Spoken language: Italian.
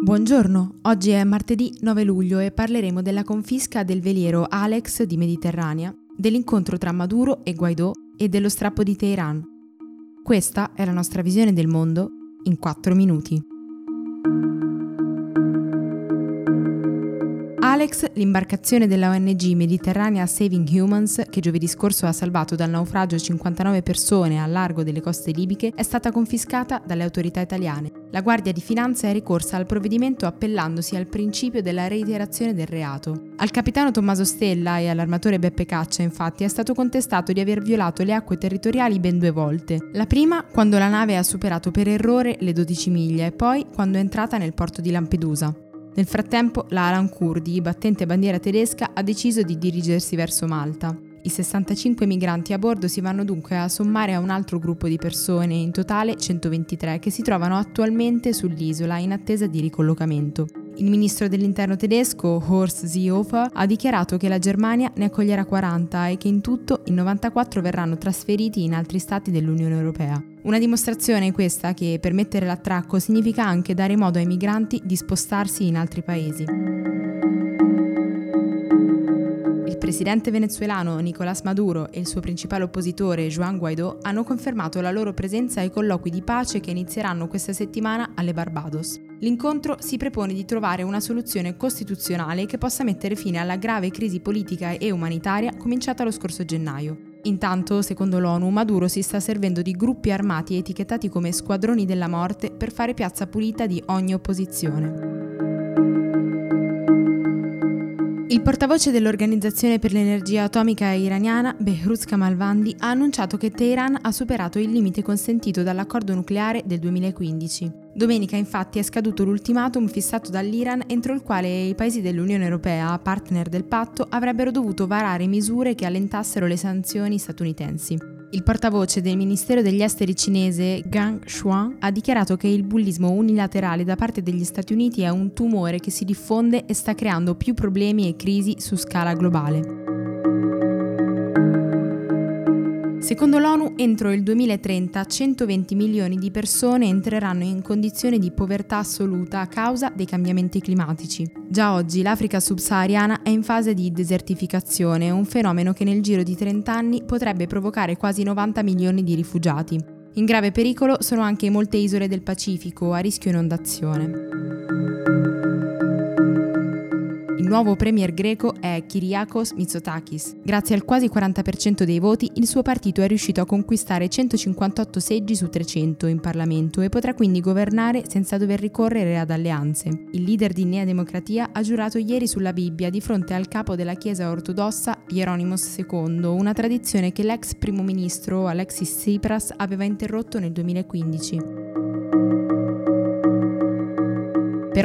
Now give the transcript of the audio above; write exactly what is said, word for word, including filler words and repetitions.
Buongiorno, oggi è martedì nove luglio e parleremo della confisca del veliero Alex di Mediterranea, dell'incontro tra Maduro e Guaidó e dello strappo di Teheran. Questa è la nostra visione del mondo in quattro minuti. Alex, l'imbarcazione della O N G Mediterranea Saving Humans, che giovedì scorso ha salvato dal naufragio cinquantanove persone al largo delle coste libiche, è stata confiscata dalle autorità italiane. La Guardia di Finanza è ricorsa al provvedimento appellandosi al principio della reiterazione del reato. Al capitano Tommaso Stella e all'armatore Beppe Caccia, infatti, è stato contestato di aver violato le acque territoriali ben due volte. La prima, quando la nave ha superato per errore le dodici miglia, e poi quando è entrata nel porto di Lampedusa. Nel frattempo, la Alan Kurdi, battente bandiera tedesca, ha deciso di dirigersi verso Malta. I sessantacinque migranti a bordo si vanno dunque a sommare a un altro gruppo di persone, in totale centoventitré, che si trovano attualmente sull'isola in attesa di ricollocamento. Il ministro dell'interno tedesco, Horst Seehofer, ha dichiarato che la Germania ne accoglierà quaranta e che in tutto i novantaquattro verranno trasferiti in altri stati dell'Unione Europea. Una dimostrazione questa che permettere l'attracco significa anche dare modo ai migranti di spostarsi in altri paesi. Il presidente venezuelano Nicolás Maduro e il suo principale oppositore Juan Guaidó hanno confermato la loro presenza ai colloqui di pace che inizieranno questa settimana alle Barbados. L'incontro si propone di trovare una soluzione costituzionale che possa mettere fine alla grave crisi politica e umanitaria cominciata lo scorso gennaio. Intanto, secondo l'ONU, Maduro si sta servendo di gruppi armati etichettati come squadroni della morte per fare piazza pulita di ogni opposizione. Il portavoce dell'Organizzazione per l'Energia Atomica iraniana, Behrouz Kamalvandi, ha annunciato che Teheran ha superato il limite consentito dall'accordo nucleare del duemilaquindici. Domenica, infatti, è scaduto l'ultimatum fissato dall'Iran entro il quale i paesi dell'Unione Europea, partner del patto, avrebbero dovuto varare misure che allentassero le sanzioni statunitensi. Il portavoce del Ministero degli Esteri cinese, Gang Xuan, ha dichiarato che il bullismo unilaterale da parte degli Stati Uniti è un tumore che si diffonde e sta creando più problemi e crisi su scala globale. Secondo l'ONU, entro il duemilatrenta centoventi milioni di persone entreranno in condizioni di povertà assoluta a causa dei cambiamenti climatici. Già oggi l'Africa subsahariana è in fase di desertificazione, un fenomeno che nel giro di trenta anni potrebbe provocare quasi novanta milioni di rifugiati. In grave pericolo sono anche molte isole del Pacifico a rischio inondazione. Il nuovo premier greco è Kyriakos Mitsotakis. Grazie al quasi quaranta per cento dei voti, il suo partito è riuscito a conquistare centocinquantotto seggi su trecento in Parlamento e potrà quindi governare senza dover ricorrere ad alleanze. Il leader di Nea Democratia ha giurato ieri sulla Bibbia di fronte al capo della Chiesa ortodossa Hieronymos secondo, una tradizione che l'ex primo ministro Alexis Tsipras aveva interrotto nel duemilaquindici. Per